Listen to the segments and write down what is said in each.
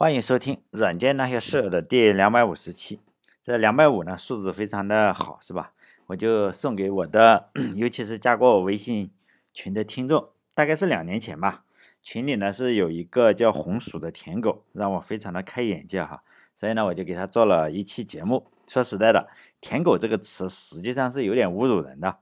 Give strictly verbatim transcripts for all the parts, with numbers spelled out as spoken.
欢迎收听《软件那些事》的第两百五十期。这两百五呢，数字非常的好，是吧？我就送给我的，尤其是加过我微信群的听众，大概是两年前吧。群里呢是有一个叫红薯的舔狗，让我非常的开眼界哈。所以呢，我就给他做了一期节目。说实在的，舔狗这个词实际上是有点侮辱人的。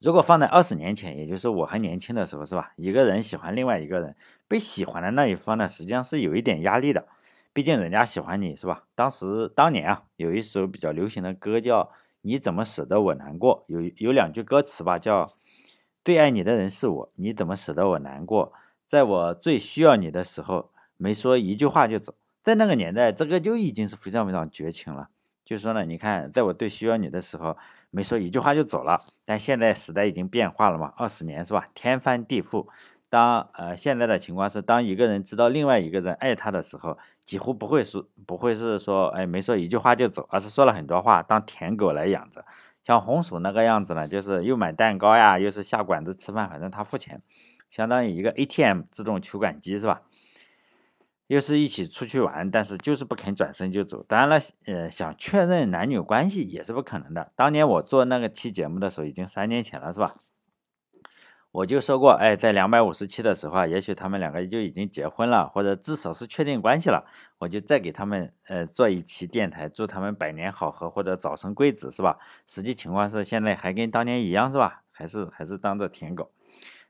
如果放在二十年前，也就是我还年轻的时候，是吧？一个人喜欢另外一个人，被喜欢的那一方呢，实际上是有一点压力的，毕竟人家喜欢你，是吧？当时当年啊，有一首比较流行的歌叫《你怎么舍得我难过》，有有两句歌词吧，叫“最爱你的人是我，你怎么舍得我难过？在我最需要你的时候，没说一句话就走。”在那个年代，这个就已经是非常非常绝情了。就说呢，你看，在我最需要你的时候，没说一句话就走了。但现在时代已经变化了嘛，二十年是吧？天翻地覆。当呃现在的情况是，当一个人知道另外一个人爱他的时候，几乎不会说不会是说哎没说一句话就走，而是说了很多话，当舔狗来养着。像红薯那个样子呢，就是又买蛋糕呀，又是下馆子吃饭，反正他付钱，相当于一个 A T M 自动取款机，是吧？又是一起出去玩，但是就是不肯转身就走。当然了，呃，想确认男女关系也是不可能的。当年我做那个期节目的时候，已经三年前了，是吧？我就说过，哎，在两百五十期的时候啊，也许他们两个就已经结婚了，或者至少是确定关系了。我就再给他们呃做一期电台，祝他们百年好合或者早生贵子，是吧？实际情况是现在还跟当年一样，是吧？还是还是当着舔狗。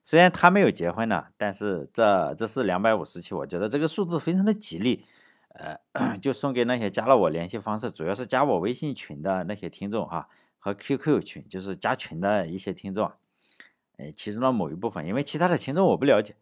虽然他没有结婚呢，但是这这是两百五十期，我觉得这个数字非常的吉利，呃，就送给那些加了我联系方式，主要是加我微信群的那些听众哈、啊，和 Q Q 群，就是加群的一些听众，呃，其中的某一部分，因为其他的听众我不了解，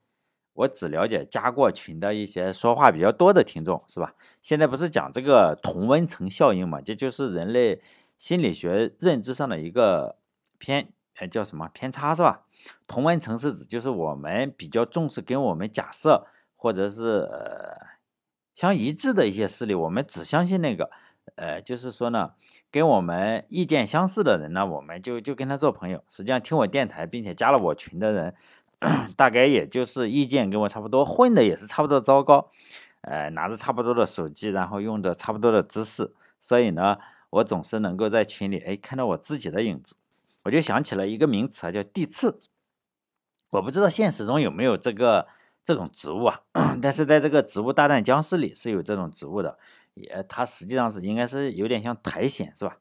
我只了解加过群的一些说话比较多的听众，是吧？现在不是讲这个同温层效应嘛，这就是人类心理学认知上的一个偏。叫什么偏差是吧？同温层是指就是我们比较重视跟我们假设或者是、呃、相一致的一些事例，我们只相信那个，呃，就是说呢，跟我们意见相似的人呢，我们就就跟他做朋友。实际上听我电台并且加了我群的人，大概也就是意见跟我差不多，混的也是差不多糟糕，呃，拿着差不多的手机，然后用着差不多的姿势，所以呢，我总是能够在群里哎看到我自己的影子。我就想起了一个名词、啊、叫地刺，我不知道现实中有没有这个这种植物啊，但是在这个《植物大战僵尸》里是有这种植物的，也它实际上是应该是有点像苔藓是吧？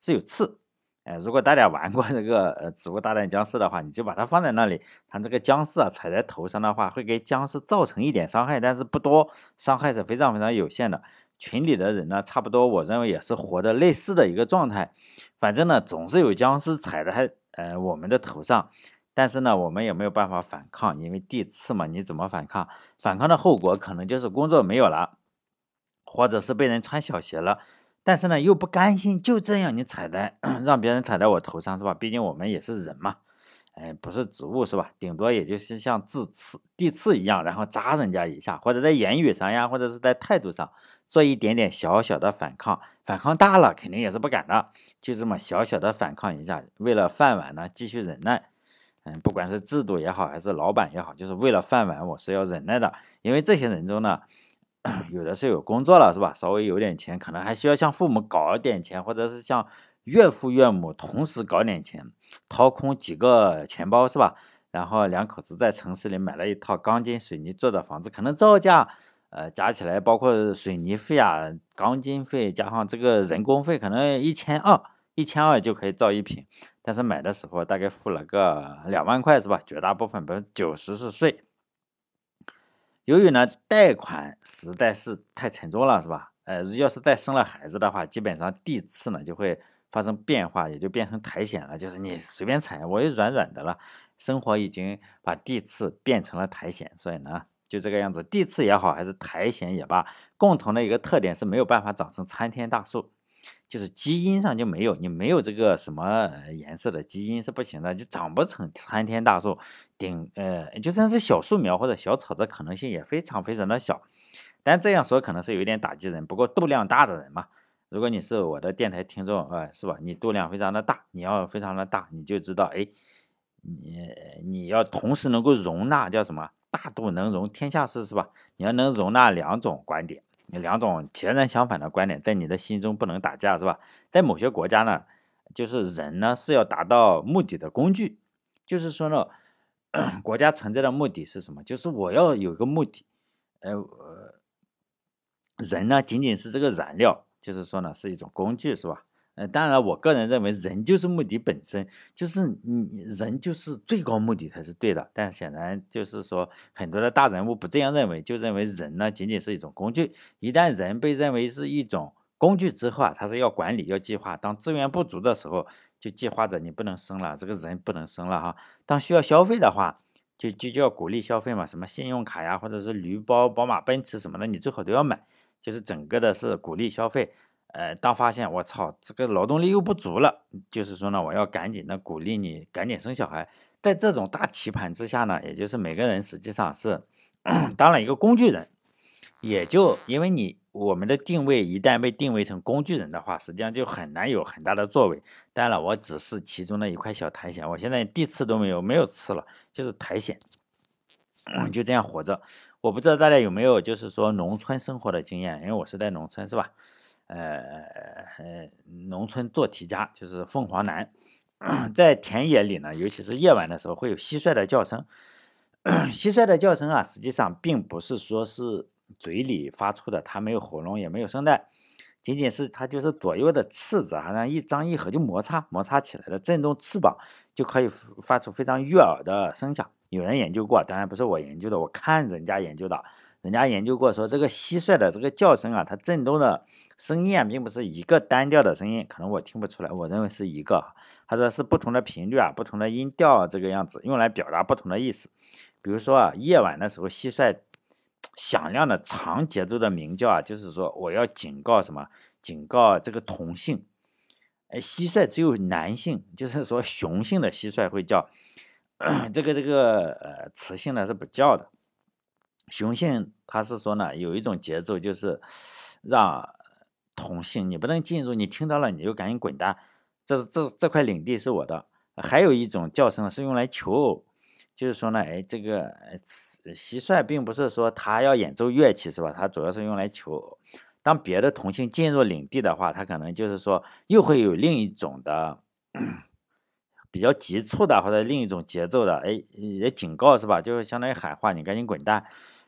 是有刺，哎、呃，如果大家玩过这个呃《植物大战僵尸》的话，你就把它放在那里，它这个僵尸啊踩在头上的话，会给僵尸造成一点伤害，但是不多，伤害是非常非常有限的。群里的人呢，差不多我认为也是活的类似的一个状态，反正呢总是有僵尸踩在呃我们的头上，但是呢我们也没有办法反抗，因为地刺嘛，你怎么反抗？反抗的后果可能就是工作没有了，或者是被人穿小鞋了，但是呢又不甘心就这样你踩在让别人踩在我头上是吧？毕竟我们也是人嘛，哎、呃、不是植物是吧？顶多也就是像自刺地刺一样，然后扎人家一下，或者在言语上呀，或者是在态度上。做一点点小小的反抗，反抗大了肯定也是不敢的，就这么小小的反抗一下，为了饭碗呢继续忍耐，嗯，不管是制度也好，还是老板也好，就是为了饭碗我是要忍耐的，因为这些人中呢，有的是有工作了是吧？稍微有点钱，可能还需要向父母搞点钱，或者是向岳父岳母同时搞点钱，掏空几个钱包是吧？然后两口子在城市里买了一套钢筋水泥做的房子，可能造价。呃，加起来包括水泥费啊、钢筋费，加上这个人工费，可能一千二，一千二就可以造一平。但是买的时候大概付了个两万块，是吧？绝大部分百分之九十是税。由于呢，贷款实在是太沉重了，是吧？呃，要是再生了孩子的话，基本上地刺呢就会发生变化，也就变成苔藓了，就是你随便踩，我也软软的了。生活已经把地刺变成了苔藓，所以呢。就这个样子，地刺也好，还是苔藓也罢，共同的一个特点是没有办法长成参天大树，就是基因上就没有，你没有这个什么颜色的基因是不行的，就长不成参天大树。顶呃，就算是小树苗或者小草的可能性也非常非常的小。但这样说可能是有一点打击人，不过度量大的人嘛，如果你是我的电台听众，呃，是吧？你度量非常的大，你要非常的大，你就知道，哎，你你要同时能够容纳叫什么？大度能容天下事，是吧？你要能容纳两种观点，两种截然相反的观点在你的心中不能打架，是吧？在某些国家呢，就是人呢是要达到目的的工具，就是说呢，国家存在的目的是什么？就是我要有一个目的，呃，人呢仅仅是这个燃料，就是说呢是一种工具，是吧？呃，当然，我个人认为人就是目的本身，就是你人就是最高目的才是对的。但显然就是说，很多的大人物不这样认为，就认为人呢仅仅是一种工具。一旦人被认为是一种工具之后啊，他是要管理、要计划。当资源不足的时候，就计划着你不能生了，这个人不能生了哈。当需要消费的话，就就就要鼓励消费嘛，什么信用卡呀，或者是驴包、宝马、奔驰什么的，你最好都要买。就是整个的是鼓励消费。呃，当发现我操，这个劳动力又不足了，就是说呢，我要赶紧的鼓励你赶紧生小孩。在这种大棋盘之下呢，也就是每个人实际上是当了一个工具人，也就因为你我们的定位一旦被定位成工具人的话，实际上就很难有很大的作为。当然了，我只是其中的一块小苔藓，我现在地刺都没有，没有刺了，就是苔藓，嗯、就这样活着。我不知道大家有没有就是说农村生活的经验，因为我是在农村，是吧？呃呃，农村做题家就是凤凰男，在田野里呢，尤其是夜晚的时候，会有蟋蟀的叫声。蟋蟀的叫声啊，实际上并不是说是嘴里发出的，它没有喉咙，也没有声带，仅仅是它就是左右的翅子好像一张一合就摩擦摩擦起来的，震动翅膀就可以发出非常悦耳的声响。有人研究过，当然不是我研究的，我看人家研究的。人家研究过说，这个蟋蟀的这个叫声啊，它震动的声音啊，并不是一个单调的声音，可能我听不出来，我认为是一个。他说是不同的频率啊，不同的音调、啊、这个样子，用来表达不同的意思。比如说啊，夜晚的时候，蟋蟀响亮的长节奏的鸣叫啊，就是说我要警告什么？警告这个同性。哎，蟋蟀只有男性，就是说雄性的蟋蟀会叫，呃、这个这个呃雌性呢是不叫的。雄性它是说呢，有一种节奏就是让同性你不能进入，你听到了你就赶紧滚蛋，这这这块领地是我的。还有一种叫声是用来求偶，就是说呢，哎，这个蟋蟀并不是说它要演奏乐器，是吧？它主要是用来求偶。当别的同性进入领地的话，它可能就是说又会有另一种的比较急促的或者另一种节奏的，哎，也警告，是吧？就是相当于喊话，你赶紧滚蛋。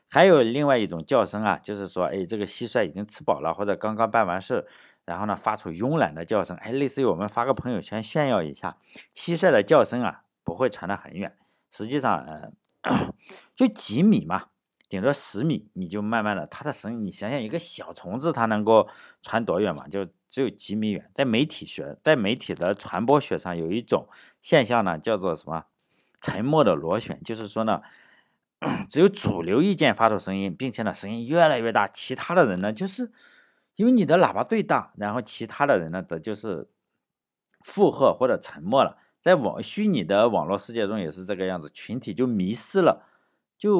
还有另外一种叫声啊，就是说，哎，这个蟋蟀已经吃饱了，或者刚刚办完事，然后呢发出慵懒的叫声，哎，类似于我们发个朋友圈炫耀一下。蟋蟀的叫声啊，不会传得很远，实际上，呃、就几米嘛，顶多十米，你就慢慢的，它的声音，你想想一个小虫子它能够传多远嘛？就只有几米远。在媒体学，在媒体的传播学上有一种现象呢，叫做什么？沉默的螺旋，就是说呢，只有主流意见发出声音，并且呢声音越来越大，其他的人呢就是因为你的喇叭最大，然后其他的人呢的就是附和或者沉默了。在网虚拟的网络世界中也是这个样子，群体就迷失了，就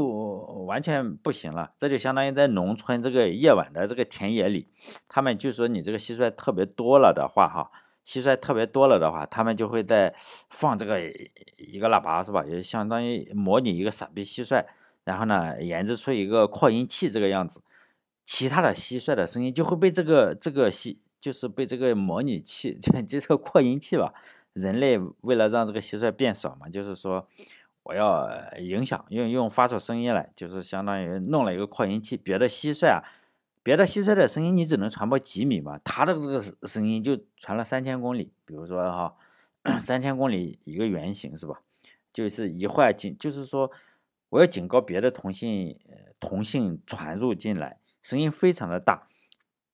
完全不行了。这就相当于在农村这个夜晚的这个田野里，他们就说你这个蟋蟀特别多了的话哈，蟋蟀特别多了的话，他们就会在放这个一个喇叭，是吧？也相当于模拟一个傻逼蟋蟀，然后呢研制出一个扩音器这个样子，其他的蟋蟀的声音就会被这个这个蟋就是被这个模拟器，这个扩音器吧。人类为了让这个蟋蟀变少嘛，就是说我要影响，用用发出声音来，就是相当于弄了一个扩音器。别的蟋蟀啊。别的蟋蟀的声音你只能传播几米嘛，它的这个声音就传了三千公里。比如说哈，三千公里一个圆形，是吧？就是一会儿警，就是说我要警告别的同性同性传入进来，声音非常的大，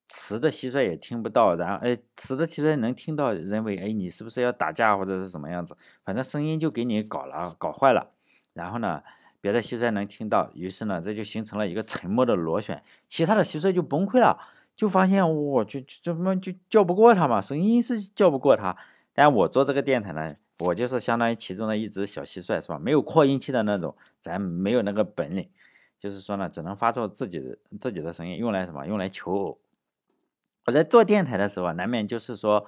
雌的蟋蟀也听不到，然后哎，雌的蟋蟀能听到，认为哎你是不是要打架或者是什么样子，反正声音就给你搞了搞坏了，然后呢。别的蟋蟀能听到，于是呢，这就形成了一个沉默的螺旋，其他的蟋蟀就崩溃了，就发现我就怎么 就, 就叫不过它嘛，声音是叫不过它。但我做这个电台呢，我就是相当于其中的一只小蟋蟀，是吧？没有扩音器的那种，咱没有那个本领，就是说呢，只能发出自己的自己的声音，用来什么？用来求偶。我在做电台的时候啊，难免就是说，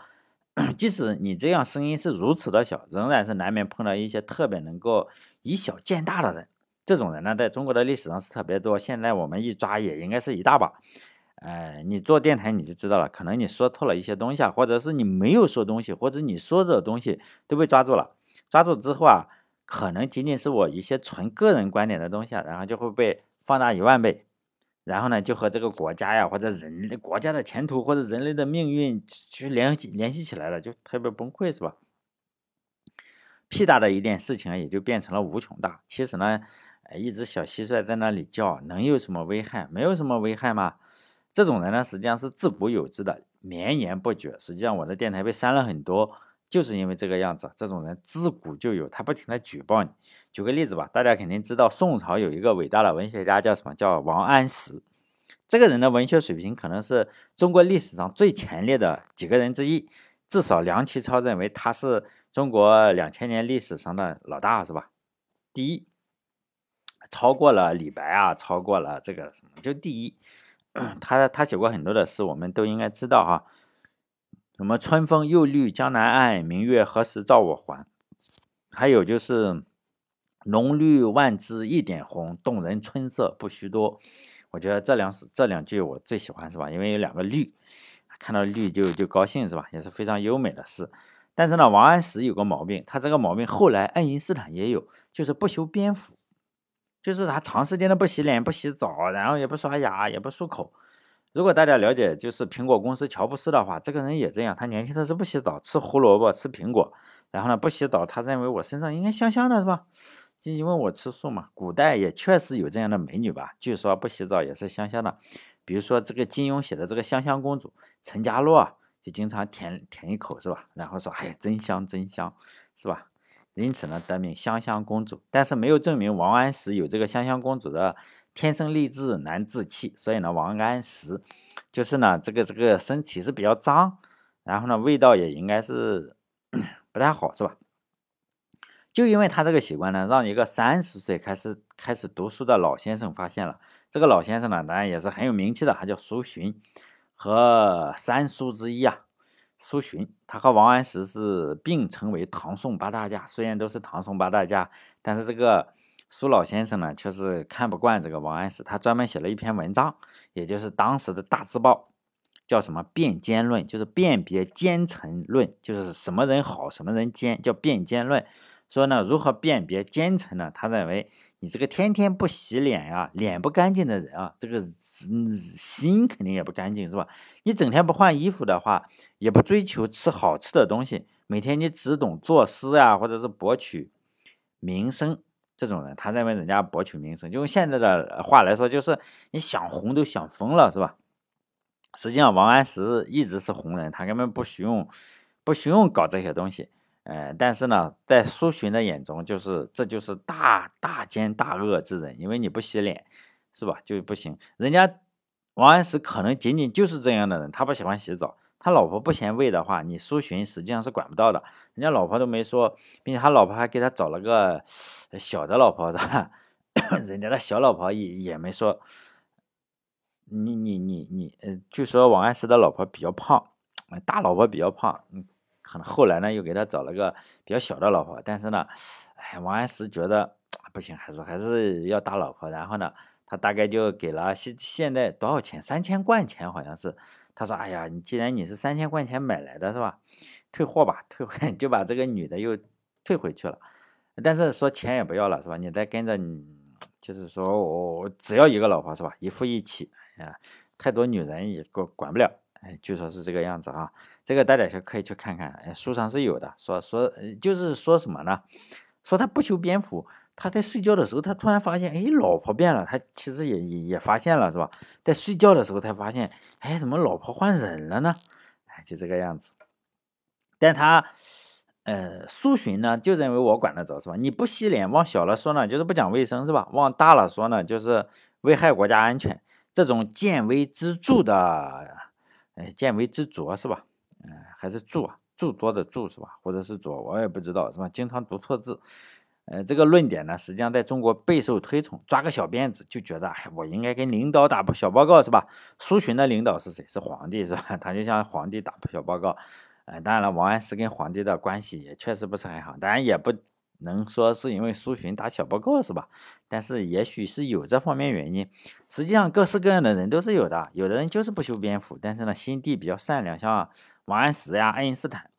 即使你这样声音是如此的小，仍然是难免碰到一些特别能够以小见大的人。这种人呢，在中国的历史上是特别多，现在我们一抓也应该是一大把。呃，你做电台你就知道了，可能你说错了一些东西啊，或者是你没有说东西，或者你说的东西都被抓住了。抓住之后啊，可能仅仅是我一些纯个人观点的东西啊，然后就会被放大一万倍，然后呢，就和这个国家呀，或者人类国家的前途，或者人类的命运去联系联系起来了，就特别崩溃，是吧？屁大的一件事情也就变成了无穷大。其实呢，一只小蟋蟀在那里叫，能有什么危害？没有什么危害嘛。这种人呢，实际上是自古有之的，绵延不绝。实际上，我的电台被删了很多，就是因为这个样子。这种人自古就有，他不停的举报你。举个例子吧，大家肯定知道，宋朝有一个伟大的文学家叫什么？叫王安石。这个人的文学水平可能是中国历史上最前列的几个人之一，至少梁启超认为他是中国两千年历史上的老大，是吧？第一，超过了李白啊，超过了这个什么，就第一。他他写过很多的诗，我们都应该知道哈，什么春风又绿江南岸，明月何时照我还，还有就是浓绿万枝一点红，动人春色不须多。我觉得这两这两句我最喜欢，是吧？因为有两个绿，看到绿就就高兴，是吧？也是非常优美的诗。但是呢，王安石有个毛病，他这个毛病后来爱因斯坦也有，就是不修边幅，就是他长时间的不洗脸、不洗澡，然后也不刷牙、也不漱口。如果大家了解就是苹果公司乔布斯的话，这个人也这样，他年轻的时候不洗澡，吃胡萝卜、吃苹果，然后呢不洗澡，他认为我身上应该香香的，是吧？就因为我吃素嘛。古代也确实有这样的美女吧，据说不洗澡也是香香的。比如说这个金庸写的这个《香香公主》，陈家洛啊就经常舔舔一口，是吧？然后说哎呀真香真香，是吧？因此呢得名香香公主。但是没有证明王安石有这个香香公主的天生丽质难自弃，所以呢王安石就是呢这个这个身体是比较脏，然后呢味道也应该是不太好，是吧？就因为他这个习惯呢，让一个三十岁开始开始读书的老先生发现了。这个老先生呢当然也是很有名气的，他叫苏洵，和三苏之一啊，苏洵，他和王安石是并称为唐宋八大家。虽然都是唐宋八大家，但是这个苏老先生呢，却是看不惯这个王安石，他专门写了一篇文章，也就是当时的大字报，叫什么辨奸论，就是辨别奸臣论，就是什么人好，什么人奸，叫辨奸论。说呢，如何辨别奸臣呢？他认为你这个天天不洗脸呀、啊，脸不干净的人啊，这个、嗯、心肯定也不干净，是吧？你整天不换衣服的话，也不追求吃好吃的东西，每天你只懂作诗啊，或者是博取名声，这种人，他认为人家博取名声，就用现在的话来说，就是你想红都想疯了，是吧？实际上，王安石一直是红人，他根本不需用，不需用搞这些东西。呃，但是呢，在苏洵的眼中，就是这就是大大奸大恶之人，因为你不洗脸，是吧？就不行。人家王安石可能仅仅就是这样的人，他不喜欢洗澡，他老婆不嫌味的话，你苏洵实际上是管不到的，人家老婆都没说，并且他老婆还给他找了个小的老婆的，人家的小老婆也也没说。你你你你，呃，据说王安石的老婆比较胖，大老婆比较胖，嗯。可能后来呢，又给他找了个比较小的老婆，但是呢，哎，王安石觉得不行，还是还是要大老婆。然后呢，他大概就给了现现在多少钱？三千贯钱好像是。他说：“哎呀，你既然你是三千贯钱买来的，是吧？退货吧，退回就把这个女的又退回去了。但是说钱也不要了，是吧？你再跟着你，就是说我、哦、只要一个老婆，是吧？一夫一妻，哎呀，太多女人也管管不了。”哎，据说是这个样子啊，这个大家可以去看看，哎，书上是有的。说说就是说什么呢？说他不修边幅，他在睡觉的时候，他突然发现，哎，老婆变了。他其实也也也发现了，是吧？在睡觉的时候才发现，哎，怎么老婆换人了呢？哎，就这个样子。但他，呃，苏洵呢，就认为我管得着，是吧？你不洗脸，往小了说呢，就是不讲卫生，是吧？往大了说呢，就是危害国家安全。这种见微知著的。哎，见微知著，是吧？嗯、呃，还是著啊，著作的著，是吧？或者是著，我也不知道，是吧？经常读错字。呃，这个论点呢，实际上在中国备受推崇。抓个小辫子就觉得，哎，我应该跟领导打小报告，是吧？苏洵的领导是谁？是皇帝，是吧？他就向皇帝打小报告。呃，当然了，王安石跟皇帝的关系也确实不是很好，当然也不能说是因为苏洵打小报告是吧？但是也许是有这方面原因。实际上各式各样的人都是有的，有的人就是不修边幅，但是呢心地比较善良，像王安石呀、爱因斯坦。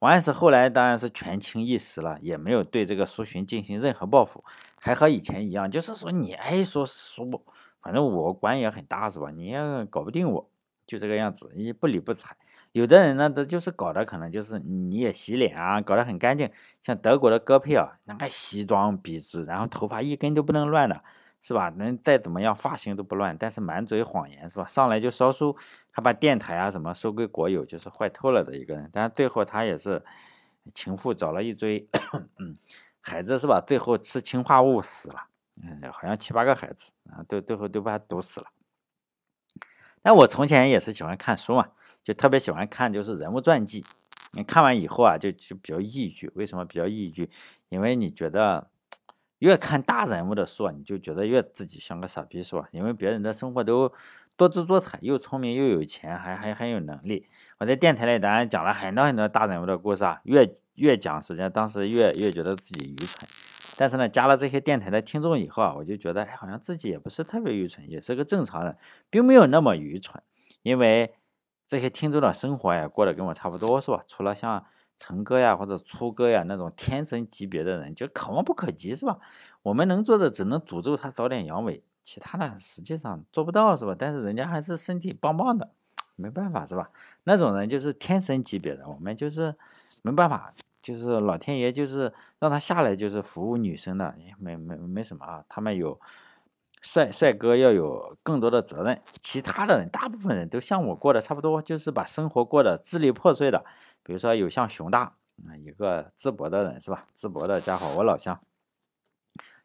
王安石后来当然是权倾一时了，也没有对这个苏洵进行任何报复，还和以前一样，就是说你爱说说，反正我官也很大是吧，你也搞不定我，就这个样子，也不理不睬。有的人呢，他就是搞的可能就是你也洗脸啊，搞得很干净，像德国的戈培尔，那个西装笔直，然后头发一根都不能乱的，是吧？能再怎么样发型都不乱，但是满嘴谎言，是吧？上来就烧书，还把电台啊什么收归国有，就是坏透了的一个人。但是最后他也是情妇找了一堆嗯孩子，是吧？最后吃氰化物死了，嗯，好像七八个孩子啊，都最后都把他毒死了。那我从前也是喜欢看书嘛。就特别喜欢看就是人物传记，你看完以后啊就就比较抑郁。为什么比较抑郁？因为你觉得越看大人物的书，你就觉得越自己像个傻逼，是吧？因为别人的生活都多姿多彩，又聪明又有钱，还还很有能力。我在电台里当然讲了很多很多大人物的故事啊，越越讲时间当时越越觉得自己愚蠢。但是呢，加了这些电台的听众以后啊，我就觉得哎，好像自己也不是特别愚蠢，也是个正常人，并没有那么愚蠢，因为这些听众的生活呀，过得跟我差不多，是吧？除了像成哥呀或者初哥呀那种天神级别的人，就可望不可及，是吧？我们能做的只能诅咒他早点阳痿，其他的实际上做不到，是吧？但是人家还是身体棒棒的，没办法，是吧？那种人就是天神级别的，我们就是没办法，就是老天爷就是让他下来就是服务女生的，没没没什么啊，他们有。帅帅哥要有更多的责任，其他的人大部分人都像我过的差不多，就是把生活过得支离破碎的。比如说有像熊大啊、嗯，一个淄博的人，是吧？淄博的家伙，我老乡，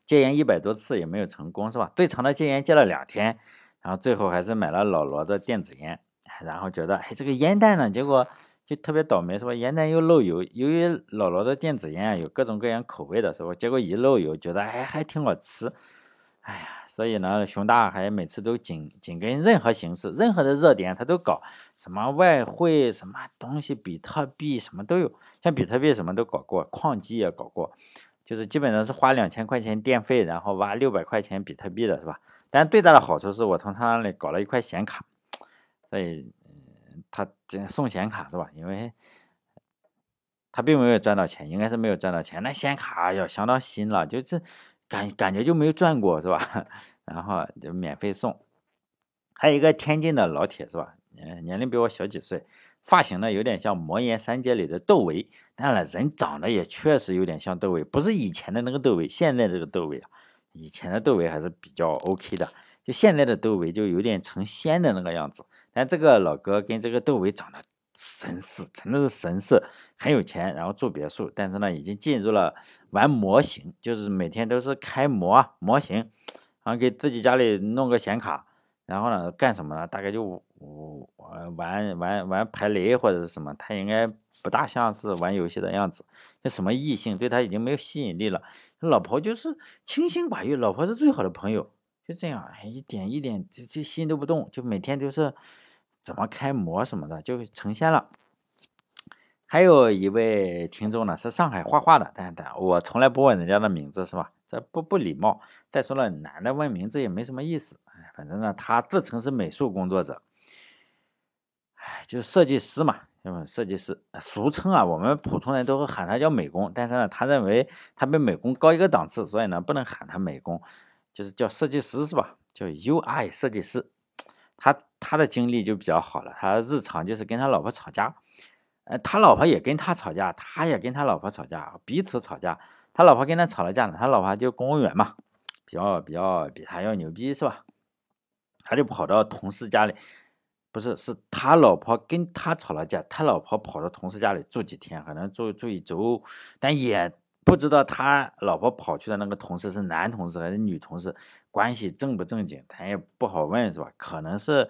戒烟一百多次也没有成功，是吧？最长的戒烟戒了两天，然后最后还是买了老罗的电子烟，然后觉得哎这个烟弹呢，结果就特别倒霉，是吧？烟弹又漏油，由于老罗的电子烟有各种各样口味的，是吧？结果一漏油，觉得哎还挺好吃，哎呀。所以呢，熊大还每次都紧紧跟任何形式、任何的热点，他都搞什么外汇、什么东西、比特币什么都有，像比特币什么都搞过，矿机也搞过，就是基本上是花两千块钱电费，然后挖六百块钱比特币的，是吧？但最大的好处是我从他那里搞了一块显卡，所以、嗯、他送显卡是吧？因为他并没有赚到钱，应该是没有赚到钱。那显卡要相当新了，就这。感感觉就没有赚过，是吧？然后就免费送。还有一个天津的老铁，是吧？年龄比我小几岁，发型呢有点像《魔岩三杰》里的窦唯，当然人长得也确实有点像窦唯，不是以前的那个窦唯，现在这个窦唯啊，以前的窦唯还是比较 OK 的，就现在的窦唯就有点成仙的那个样子。但这个老哥跟这个窦唯长得神似，真的是神似，很有钱，然后住别墅，但是呢，已经进入了玩模型，就是每天都是开模模型，然后给自己家里弄个显卡，然后呢，干什么呢？大概就、呃、玩玩玩排雷或者是什么，他应该不大像是玩游戏的样子。那什么异性对他已经没有吸引力了，老婆就是清心寡欲，老婆是最好的朋友，就这样，一点一点就就心都不动，就每天都是。怎么开模什么的就成仙了。还有一位听众呢是上海画画的，但但我从来不问人家的名字，是吧？这不不礼貌。再说了，男的问名字也没什么意思。哎，反正呢，他自称是美术工作者，哎，就设计师嘛，嗯，设计师俗称啊，我们普通人都喊他叫美工，但是呢，他认为他比美工高一个档次，所以呢，不能喊他美工，就是叫设计师，是吧？叫 U I 设计师。他他的经历就比较好了，他日常就是跟他老婆吵架，呃，他老婆也跟他吵架，他也跟他老婆吵架，彼此吵架。他老婆跟他吵了架呢，他老婆就公务员嘛，比较比较比他要牛逼，是吧？他就跑到同事家里，不是，是他老婆跟他吵了架，他老婆跑到同事家里住几天，可能住住一周，但也不知道他老婆跑去的那个同事是男同事还是女同事，关系正不正经，他也不好问，是吧？可能是。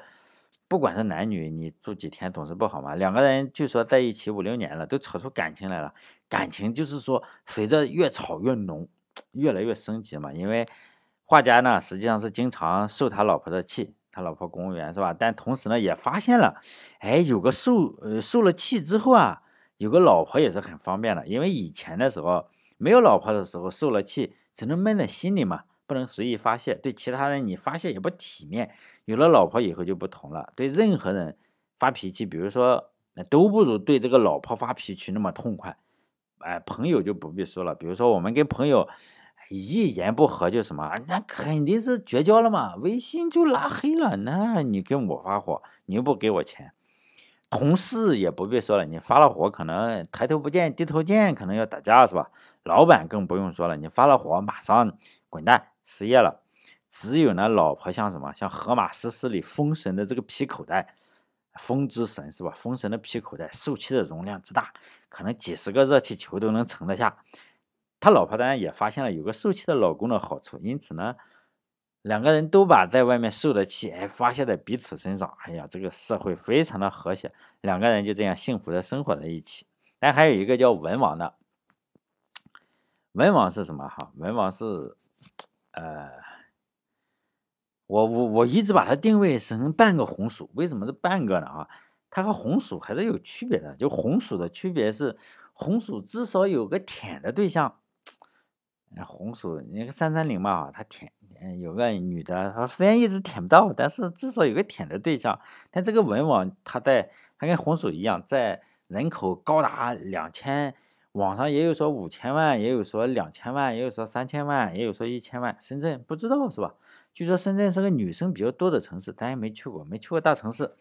不管是男女，你住几天总是不好嘛。两个人据说在一起五六年了，都吵出感情来了。感情就是说，随着越吵越浓，越来越升级嘛。因为画家呢，实际上是经常受他老婆的气，他老婆公务员是吧？但同时呢，也发现了，哎，有个受呃受了气之后啊，有个老婆也是很方便的。因为以前的时候，没有老婆的时候受了气只能闷在心里嘛，不能随意发泄，对其他人你发泄也不体面。有了老婆以后就不同了，对任何人发脾气，比如说都不如对这个老婆发脾气那么痛快。哎，朋友就不必说了，比如说我们跟朋友一言不合就什么，那肯定是绝交了嘛，微信就拉黑了，那你跟我发火，你又不给我钱。同事也不必说了，你发了火可能抬头不见低头见，可能要打架是吧？老板更不用说了，你发了火马上滚蛋，失业了。只有呢，老婆像什么，像荷马史诗里风神的这个皮口袋，风之神是吧？风神的皮口袋受气的容量之大，可能几十个热气球都能盛得下。他老婆当然也发现了有个受气的老公的好处，因此呢，两个人都把在外面受的气哎发泄在彼此身上，哎呀，这个社会非常的和谐，两个人就这样幸福的生活在一起。但还有一个叫文王的，文王是什么哈？文王是，呃，我我我一直把它定位成半个红薯，为什么是半个呢啊？它和红薯还是有区别的，就红薯的区别是，红薯至少有个舔的对象。红薯那个三三零嘛，他舔有个女的，他虽然一直舔不到，但是至少有个舔的对象。但这个文王他在他跟红薯一样，在人口高达两千，网上也有说五千万，也有说两千万，也有说三千万，也有说一千万。深圳不知道是吧？据说深圳是个女生比较多的城市，咱也没去过，没去过大城市。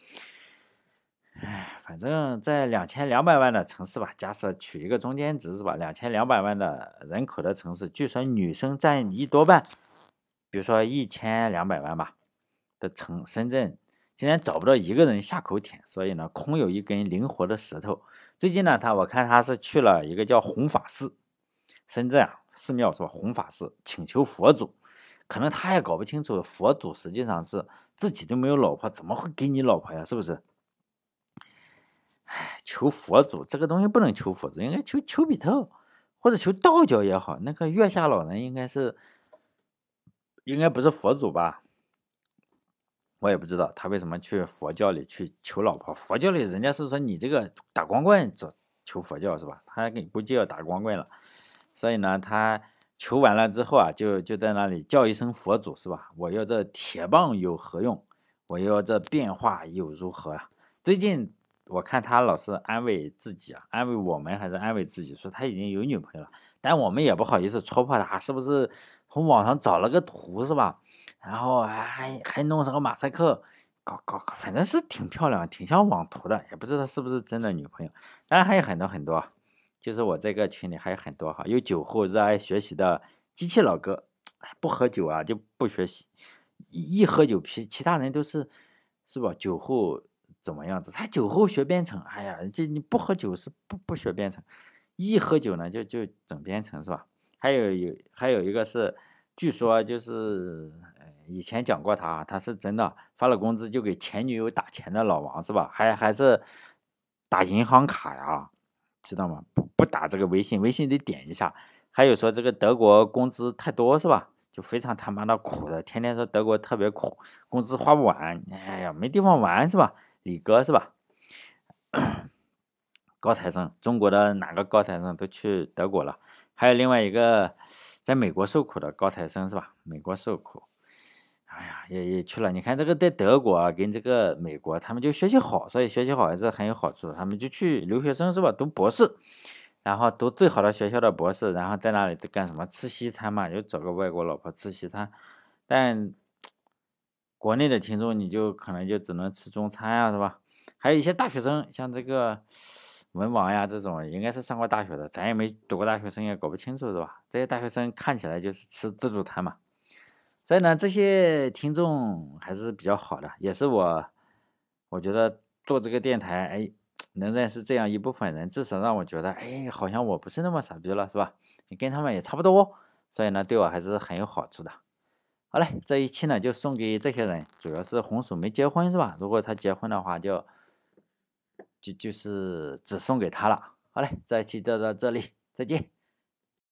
哎，反正在两千两百万的城市吧，假设取一个中间值是吧？两千两百万的人口的城市，据说女生占一多半，比如说一千两百万吧的城，深圳竟然找不到一个人下口舔，所以呢，空有一根灵活的舌头。最近呢，他我看他是去了一个叫弘法寺，深圳啊寺庙是吧？弘法寺请求佛祖，可能他也搞不清楚，佛祖实际上是自己都没有老婆，怎么会给你老婆呀？是不是？哎，求佛祖这个东西不能求佛祖，应该求丘比特或者求道教也好。那个月下老人应该是，应该不是佛祖吧？我也不知道他为什么去佛教里去求老婆。佛教里人家是说你这个打光棍求佛教是吧？他估计要打光棍了，所以呢，他求完了之后啊，就就在那里叫一声佛祖是吧？我要这铁棒有何用？我要这变化又如何啊？最近。我看他老是安慰自己啊，安慰我们还是安慰自己，说他已经有女朋友了，但我们也不好意思戳破他，是不是从网上找了个图是吧？然后还还弄上个马赛克，搞搞搞，反正是挺漂亮，挺像网图的，也不知道是不是真的女朋友。当然还有很多很多，就是我这个群里还有很多哈，有酒后热爱学习的机器老哥，不喝酒啊就不学习，一, 一喝酒其其他人都是是吧？酒后。怎么样子？他酒后学编程，哎呀，这你不喝酒是不不学编程，一喝酒呢就就整编程是吧？还有有还有一个是，据说就是、呃、以前讲过他，他是真的发了工资就给前女友打钱的老王是吧？还还是打银行卡呀，知道吗？不不打这个微信，微信得点一下。还有说这个德国工资太多是吧？就非常他妈的苦的，天天说德国特别苦，工资花不完，哎呀，没地方玩是吧？李哥是吧？高材生，中国的哪个高材生都去德国了。还有另外一个在美国受苦的高材生是吧？美国受苦，哎呀，也也去了。你看这个在德国、啊、跟这个美国，他们就学习好，所以学习好还是很有好处的。他们就去留学生是吧？读博士，然后读最好的学校的博士，然后在那里干什么？吃西餐嘛，就找个外国老婆吃西餐，但。国内的听众你就可能就只能吃中餐啊，是吧？还有一些大学生，像这个文王呀这种，应该是上过大学的，咱也没读过大学生也搞不清楚，是吧？这些大学生看起来就是吃自助餐嘛。所以呢，这些听众还是比较好的，也是我我觉得做这个电台，哎，能认识这样一部分人，至少让我觉得，哎，好像我不是那么傻逼了，是吧？你跟他们也差不多哦，所以呢，对我还是很有好处的。好嘞，这一期呢就送给这些人，主要是红薯没结婚是吧？如果他结婚的话就，就就就是只送给他了。好嘞，这一期就到这里，再见。